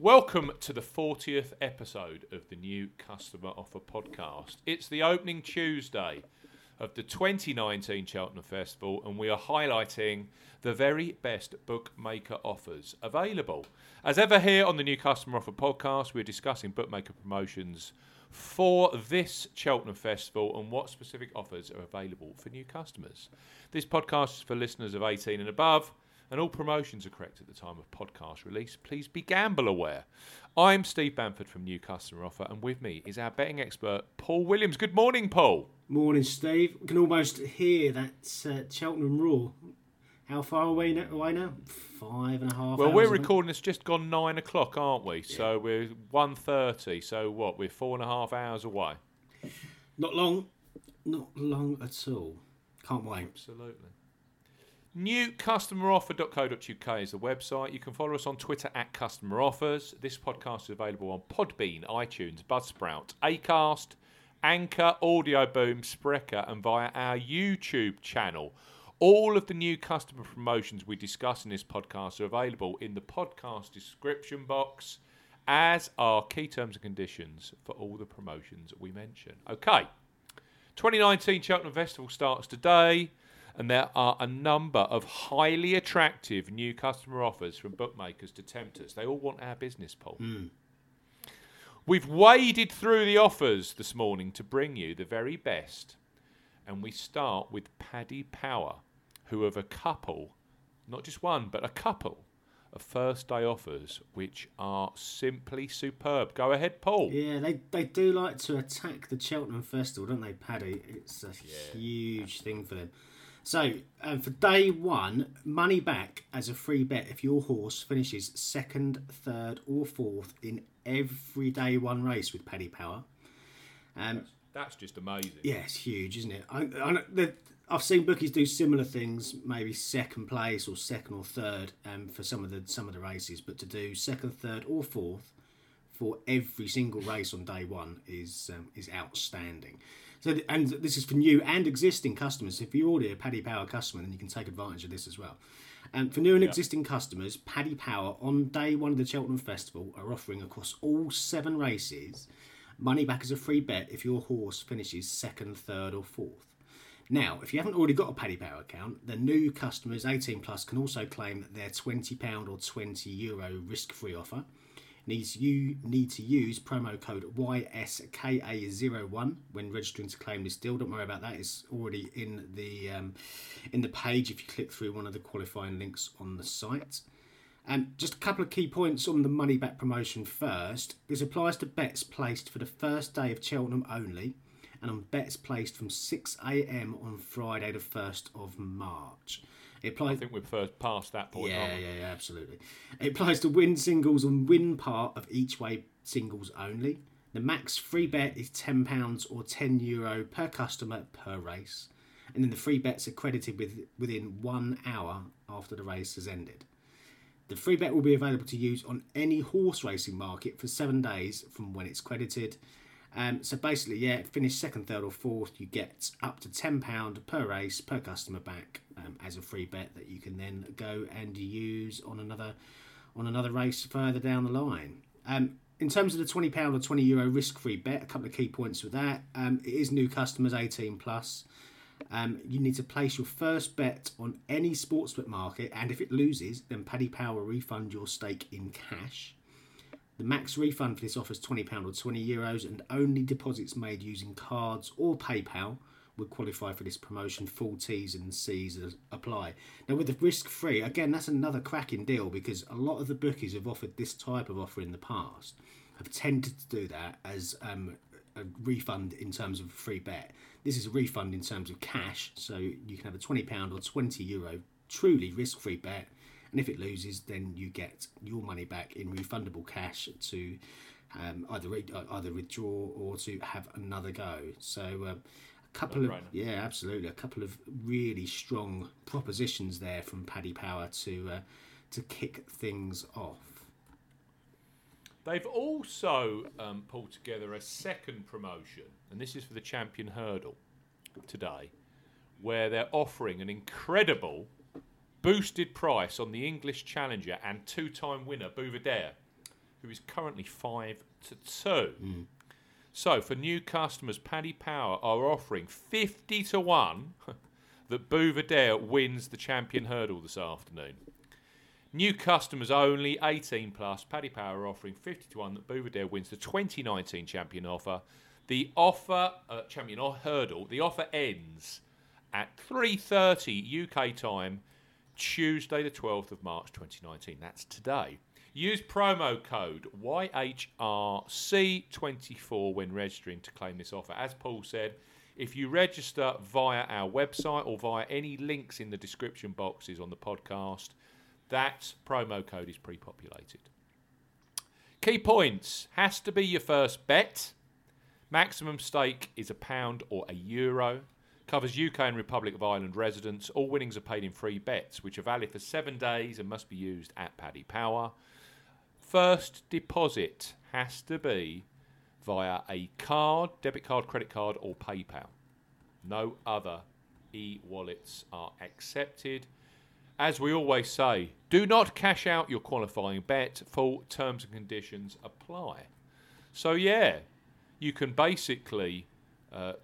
Welcome to the 40th episode of the New Customer Offer podcast. It's the opening Tuesday of the 2019 Cheltenham Festival, and we are highlighting the very best bookmaker offers available. As ever here on the New Customer Offer podcast, we're discussing bookmaker promotions for this Cheltenham Festival and what specific offers are available for new customers. This podcast is for listeners of 18 and above, and all promotions are correct at the time of podcast release. Please be gamble aware. I'm Steve Bamford from New Customer Offer, and with me is our betting expert, Paul Williams. Good morning, Paul. Morning, Steve. I can almost hear that Cheltenham roar. How far away now? 5.5 hours. Well, we're recording. It's just gone 9 o'clock, aren't we? Yeah. So we're 1:30. So what? We're 4.5 hours away. Not long. Not long at all. Can't wait. Absolutely. Newcustomeroffer.co.uk is the website. You can follow us on Twitter at Customer Offers. This podcast is available on Podbean, iTunes, Buzzsprout, Acast, Anchor, Audio Boom, Spreaker, and via our YouTube channel. All of the new customer promotions we discuss in this podcast are available in the podcast description box, as are key terms and conditions for all the promotions we mention. Okay, 2019 Cheltenham Festival starts today, and there are a number of highly attractive new customer offers from bookmakers to tempters. They all want our business, Paul. Mm. We've waded through the offers this morning to bring you the very best. And we start with Paddy Power, who have a couple, not just one, but a couple of first-day offers, which are simply superb. Go ahead, Paul. Yeah, they do like to attack the Cheltenham Festival, don't they, Paddy? It's a huge thing for them. So, for day one, money back as a free bet if your horse finishes second, third or fourth in every day one race with Paddy Power. That's just amazing. Yeah, it's huge, isn't it? I've seen bookies do similar things, maybe second place or second or third for some of the races, but to do second, third or fourth for every single race on day one is outstanding. So, and this is for new and existing customers. If you're already a Paddy Power customer, then you can take advantage of this as well. And for new and existing customers, Paddy Power on day one of the Cheltenham Festival are offering across all 7 races money back as a free bet if your horse finishes second, third, or fourth. Now, if you haven't already got a Paddy Power account, then new customers 18 plus can also claim their £20 or €20 risk-free offer. You need to use promo code YSKA01 when registering to claim this deal. Don't worry about that; it's already in the page if you click through one of the qualifying links on the site. Just a couple of key points on the money back promotion first. This applies to bets placed for the first day of Cheltenham only, and on bets placed from 6 a.m. on Friday, the 1st of March. It applies, I think we're first past that point. Yeah, absolutely. It applies to win singles and win part of each way singles only. The max free bet is £10 or €10 per customer per race. And then the free bets are credited within 1 hour after the race has ended. The free bet will be available to use on any horse racing market for 7 days from when it's credited. So basically, finish second, third or fourth, you get up to £10 per race per customer back as a free bet that you can then go and use on another race further down the line. In terms of the £20 or €20 risk-free bet, a couple of key points with that. It is new customers 18 plus. You need to place your first bet on any sportsbook market, and if it loses, then Paddy Power refund your stake in cash. The max refund for this offer is £20 or €20, and only deposits made using cards or PayPal would qualify for this promotion. Full T's and C's apply. Now, with the risk-free, again, that's another cracking deal because a lot of the bookies have offered this type of offer in the past, have tended to do that as a refund in terms of a free bet. This is a refund in terms of cash, so you can have a £20 or €20 truly risk-free bet. And if it loses, then you get your money back in refundable cash to either withdraw or to have another go. So a couple of absolutely, a couple of really strong propositions there from Paddy Power to kick things off. They've also pulled together a second promotion, and this is for the Champion Hurdle today, where they're offering an incredible boosted price on the English challenger and two-time winner Buveur d'Air who is currently 5-2. Mm. So for new customers, Paddy Power are offering 50-1 that Buveur d'Air wins the Champion Hurdle this afternoon. New customers only, 18 plus. Paddy Power are offering 50-1 that Buveur d'Air wins the 2019 Champion Offer. The offer, Champion Hurdle, the offer ends at 3:30 UK time, Tuesday the 12th of March 2019. That's today. Use promo code YHRC24 when registering to claim this offer. As Paul said, if you register via our website or via any links in the description boxes on the podcast, that promo code is pre-populated. Key points. Has to be your first bet. Maximum stake is £1 or €1. Covers UK and Republic of Ireland residents. All winnings are paid in free bets, which are valid for 7 days and must be used at Paddy Power. First deposit has to be via a card, debit card, credit card or PayPal. No other e-wallets are accepted. As we always say, do not cash out your qualifying bet. Full terms and conditions apply. So yeah, you can basically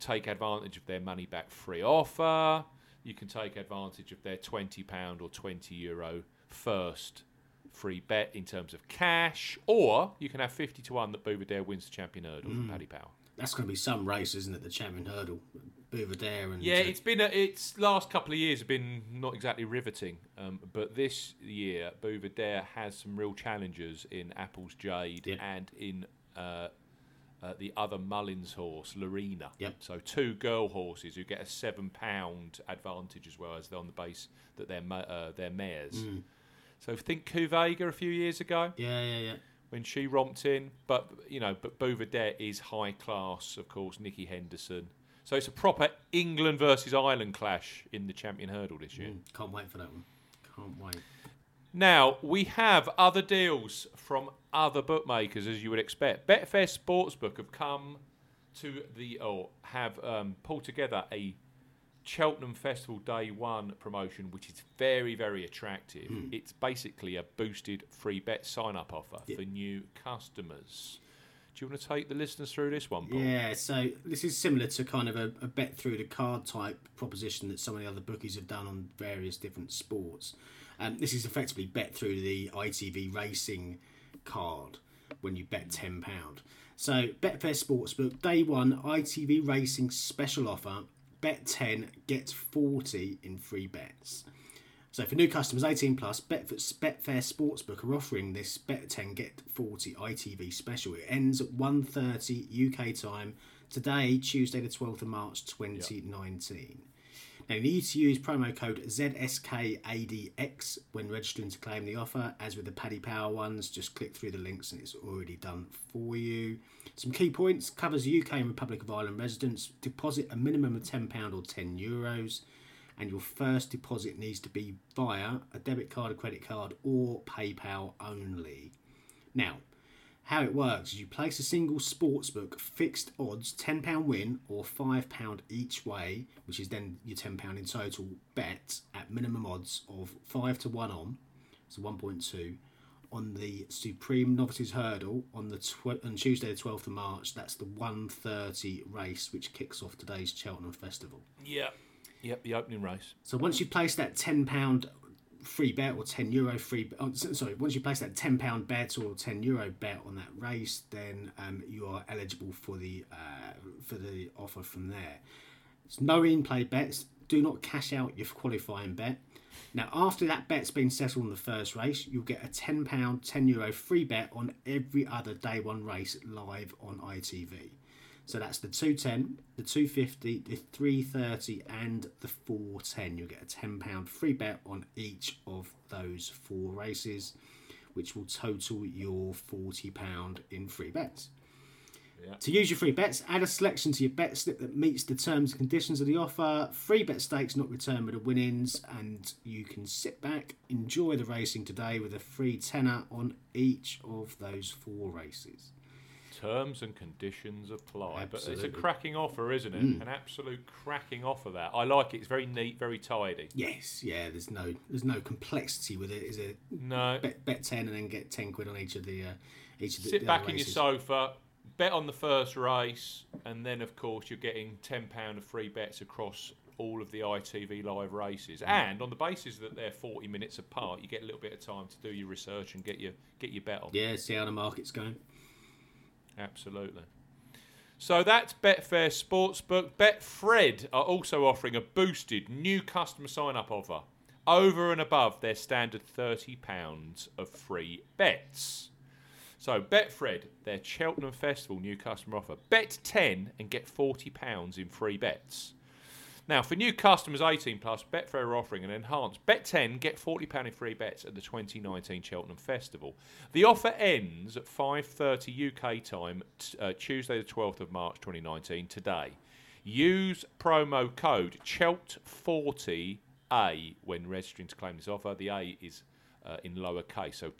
take advantage of their money-back free offer. You can take advantage of their £20 or €20 first free bet in terms of cash, or you can have 50-1 that Buveur d'Air wins the Champion Hurdle for Paddy Power. That's going to be some race, isn't it? The Champion Hurdle, Buveur d'Air, and it's been its last couple of years have been not exactly riveting, but this year Buveur d'Air has some real challengers in Apple's Jade and in the other Mullins horse, Laurina. Yep. So two girl horses who get a £7 advantage as well as they're on the base that they're mares. Mm. So think Cuvega a few years ago. Yeah. When she romped in, but Buveur d'Air is high class, of course. Nikki Henderson. So it's a proper England versus Ireland clash in the Champion Hurdle this year. Can't wait for that one. Can't wait. Now, we have other deals from other bookmakers, as you would expect. Betfair Sportsbook have pulled together a Cheltenham Festival Day 1 promotion, which is very, very attractive. Mm. It's basically a boosted free bet sign-up offer for new customers. Do you want to take the listeners through this one, Paul? Yeah, so this is similar to kind of a bet through the card type proposition that some of the other bookies have done on various different sports. This is effectively bet through the ITV Racing card when you bet £10. So Betfair Sportsbook, Day 1, ITV Racing special offer, bet 10, get 40 in free bets. So for new customers 18 plus, Betfair Sportsbook are offering this bet 10, get 40 ITV special. It ends at 1:30 UK time today, Tuesday the 12th of March 2019. Yep. Now, you need to use promo code ZSKADX when registering to claim the offer. As with the Paddy Power ones, just click through the links and it's already done for you. Some key points. Covers UK and Republic of Ireland residents. Deposit a minimum of £10 or €10. And your first deposit needs to be via a debit card, a credit card or PayPal only. Now, how it works is you place a single sportsbook fixed odds, £10 win or £5 each way, which is then your £10 in total bet at minimum odds of 5-1 on, so 1.2, on the Supreme Novices Hurdle on Tuesday the 12th of March. That's the 1:30 race, which kicks off today's Cheltenham Festival. Yep, the opening race. So once you place that £10 free bet or €10 free bet, once you place that £10 bet or €10 bet on that race, then you are eligible for the offer from there. It's no in-play bets. Do not cash out your qualifying bet. Now, after that bet's been settled on the first race, you'll get a £10, €10 free bet on every other Day 1 race live on ITV. So that's the 210, the 250, the 330 and the 410. You'll get a £10 free bet on each of those four races, which will total your £40 in free bets. Yeah. To use your free bets, add a selection to your bet slip that meets the terms and conditions of the offer. Free bet stakes not returned with the winnings, and you can sit back, enjoy the racing today with a free tenner on each of those four races. Terms and conditions apply. Absolutely. But it's a cracking offer, isn't it? An absolute cracking offer, that. I like it. It's very neat, very tidy. Yes, yeah, there's no complexity with it, is it? No. Bet 10 and then get 10 quid on each of the Sit back in your sofa, bet on the first race, and then, of course, you're getting £10 of free bets across all of the ITV live races. And on the basis that they're 40 minutes apart, you get a little bit of time to do your research and get your bet on. Yeah, see how the market's going. Absolutely. So that's Betfair Sportsbook. Betfred are also offering a boosted new customer sign-up offer over and above their standard £30 of free bets. So Betfred, their Cheltenham Festival new customer offer. Bet 10 and get £40 in free bets. Now, for new customers 18+, Betfair are offering an enhanced Bet 10, get £40 in free bets at the 2019 Cheltenham Festival. The offer ends at 5:30 UK time, Tuesday the 12th of March 2019, today. Use promo code CHELT40A when registering to claim this offer. The A is in lowercase, so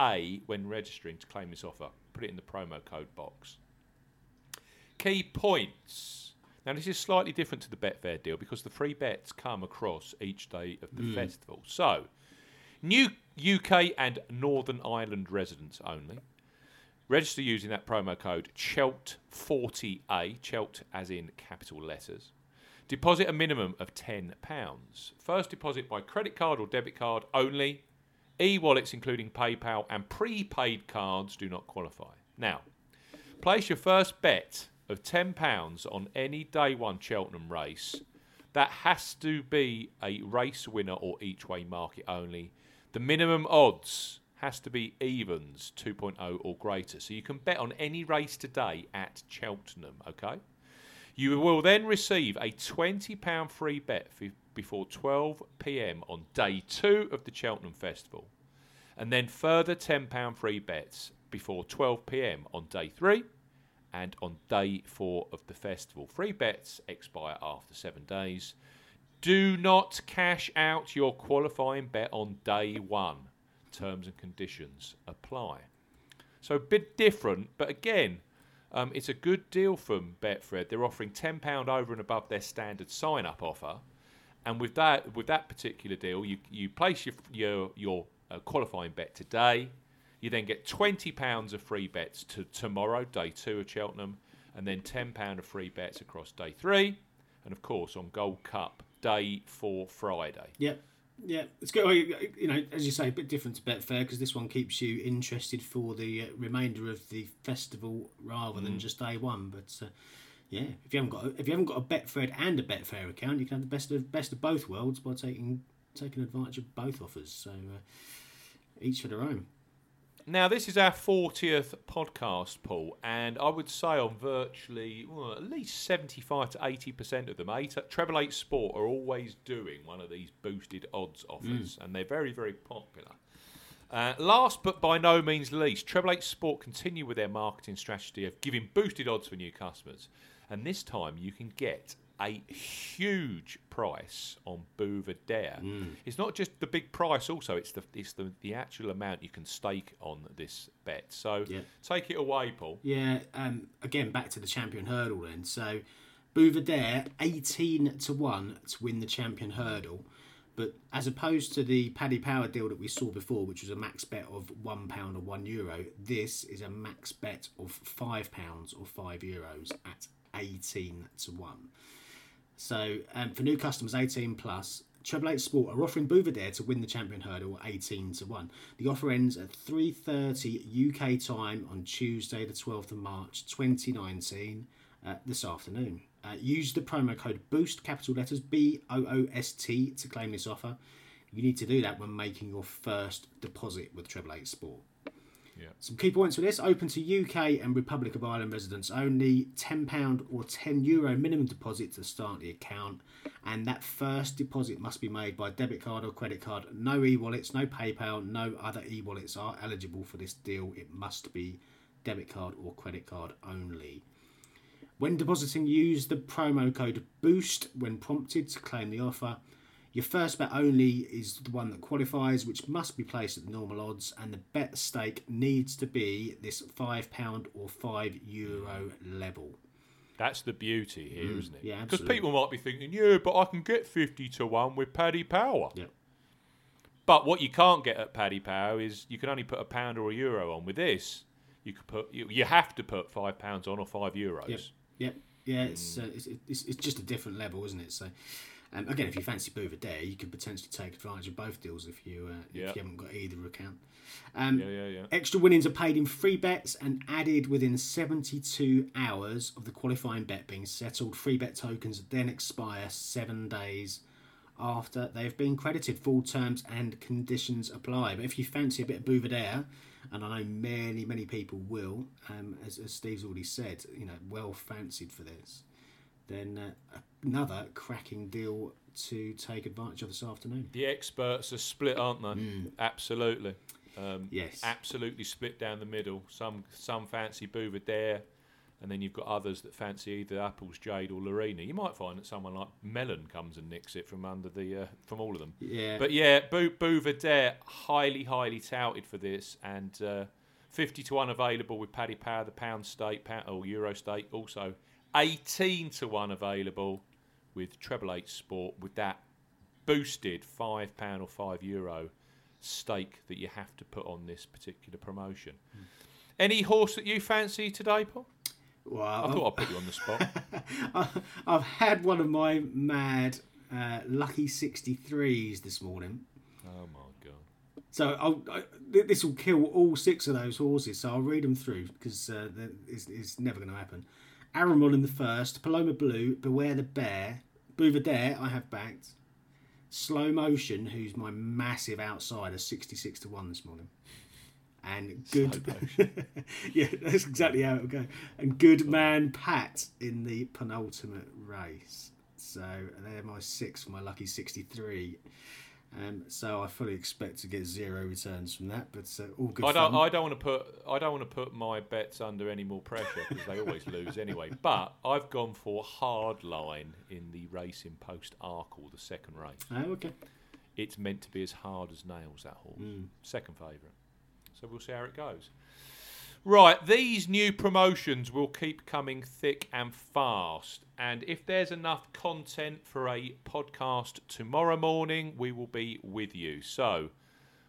CHELT40A when registering to claim this offer. Put it in the promo code box. Key points. Now, this is slightly different to the Betfair deal because the free bets come across each day of the festival. So, new UK and Northern Ireland residents only. Register using that promo code CHELT40A, CHELT as in capital letters. Deposit a minimum of £10. First deposit by credit card or debit card only. E-wallets, including PayPal, and prepaid cards do not qualify. Now, place your first bet of £10 on any day one Cheltenham race. That has to be a race winner or each way market only. The minimum odds has to be evens 2.0 or greater. So you can bet on any race today at Cheltenham, okay? You will then receive a £20 free bet before 12 p.m. on day two of the Cheltenham Festival, and then further £10 free bets before 12 p.m. on day three and on day four of the festival. Free bets expire after 7 days. Do not cash out your qualifying bet on day one. Terms and conditions apply. So a bit different, but again, it's a good deal from Betfred. They're offering £10 over and above their standard sign-up offer. And with that particular deal, you place your qualifying bet today. You then get £20 of free bets to tomorrow, day two of Cheltenham, and then £10 of free bets across day three, and of course on Gold Cup day four Friday. Yeah, it's good. You know, as you say, a bit different to Betfair because this one keeps you interested for the remainder of the festival rather than just day one. But yeah, if you haven't got a Betfred and a Betfair account, you can have the best of both worlds by taking advantage of both offers. So each for their own. Now, this is our 40th podcast, Paul, and I would say on virtually at least 75 to 80% of them, Treble 8 Sport are always doing one of these boosted odds offers, and they're very, very popular. Last but by no means least, Treble 8 Sport continue with their marketing strategy of giving boosted odds for new customers, and this time you can get a huge price on Buveur d'Air. It's not just the big price, also it's the actual amount you can stake on this bet. So take it away, Paul. Yeah, again back to the Champion Hurdle then. So Buveur d'Air 18 to 1 to win the Champion Hurdle, but as opposed to the Paddy Power deal that we saw before, which was a max bet of £1 or €1, this is a max bet of £5 or €5 at 18 to 1. So for new customers 18+, Treble 8 Sport are offering Buveur d'Air to win the Champion Hurdle 18 to 1. The offer ends at 3:30 UK time on Tuesday the 12th of March 2019, this afternoon. Use the promo code BOOST, capital letters BOOST, to claim this offer. You need to do that when making your first deposit with Treble 8 Sport. Yeah. Some key points for this: open to UK and Republic of Ireland residents only, £10 or €10 minimum deposit to start the account, and that first deposit must be made by debit card or credit card. No e-wallets, no PayPal, no other e-wallets are eligible for this deal. It must be debit card or credit card only. When depositing, use the promo code BOOST when prompted to claim the offer. Your first bet only is the one that qualifies, which must be placed at the normal odds, and the bet stake needs to be this £5 or €5 level. That's the beauty here, isn't it? Yeah, because people might be thinking, yeah, but I can get 50 to 1 with Paddy Power. Yeah. But what you can't get at Paddy Power is you can only put £1 or €1 on. With this, you could put, you have to put £5 on or €5. Yep. Yep. Yeah, it's just a different level, isn't it? So, again, if you fancy Buveur d'Air, you could potentially take advantage of both deals if you haven't got either account. Extra winnings are paid in free bets and added within 72 hours of the qualifying bet being settled. Free bet tokens then expire 7 days after they've been credited. Full terms and conditions apply. But if you fancy a bit of Buveur d'Air, and I know many, many people will, as Steve's already said, you know, well fancied for this, then another cracking deal to take advantage of this afternoon. The experts are split, aren't they? Absolutely. Yes. Absolutely split down the middle. Some fancy Buveur d'Air, and then you've got others that fancy either Apple's Jade or Laurina. You might find that someone like Mellon comes and nicks it from under the from all of them. Yeah. But yeah, Buveur d'Air, highly, highly touted for this, and 50 to 1 available with Paddy Power, the pound stake, or euro stake, also 18 to 1 available with Treble 8 Sport, with that boosted £5 or €5 stake that you have to put on this particular promotion. Any horse that you fancy today, Paul? Well, I thought I'd put you on the spot. I've had one of my mad lucky 63s this morning. Oh, my God. So this will kill all 6 of those horses, so I'll read them through because it's never going to happen. Aramon in the first, Paloma Blue, Beware the Bear, Buveur d'Air I have backed, Slow Motion, who's my massive outsider, 66 to 1 this morning, and Good. Yeah, that's exactly how it'll go. And Good Man Pat in the penultimate race. So they're my 6 for my lucky 63. So I fully expect to get 0 returns from that, but all good. I don't want to put my bets under any more pressure because they always lose anyway. But I've gone for hard line in the racing post Arkle, the second race. Oh, okay. It's meant to be as hard as nails, that horse. Second favourite. So we'll see how it goes. Right, these new promotions will keep coming thick and fast. And if there's enough content for a podcast tomorrow morning, we will be with you. So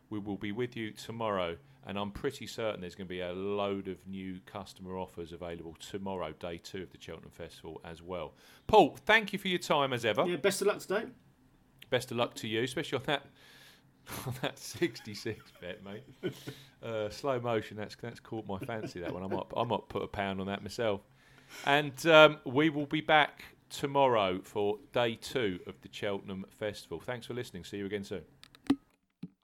we will be with you tomorrow. And I'm pretty certain there's going to be a load of new customer offers available tomorrow, day 2 of the Cheltenham Festival as well. Paul, thank you for your time as ever. Yeah, best of luck today. Best of luck to you, especially on that... on that 66 bet, mate. Slow Motion, that's caught my fancy, that one. I might put £1 on that myself. And we will be back tomorrow for day 2 of the Cheltenham Festival. Thanks for listening. See you again soon.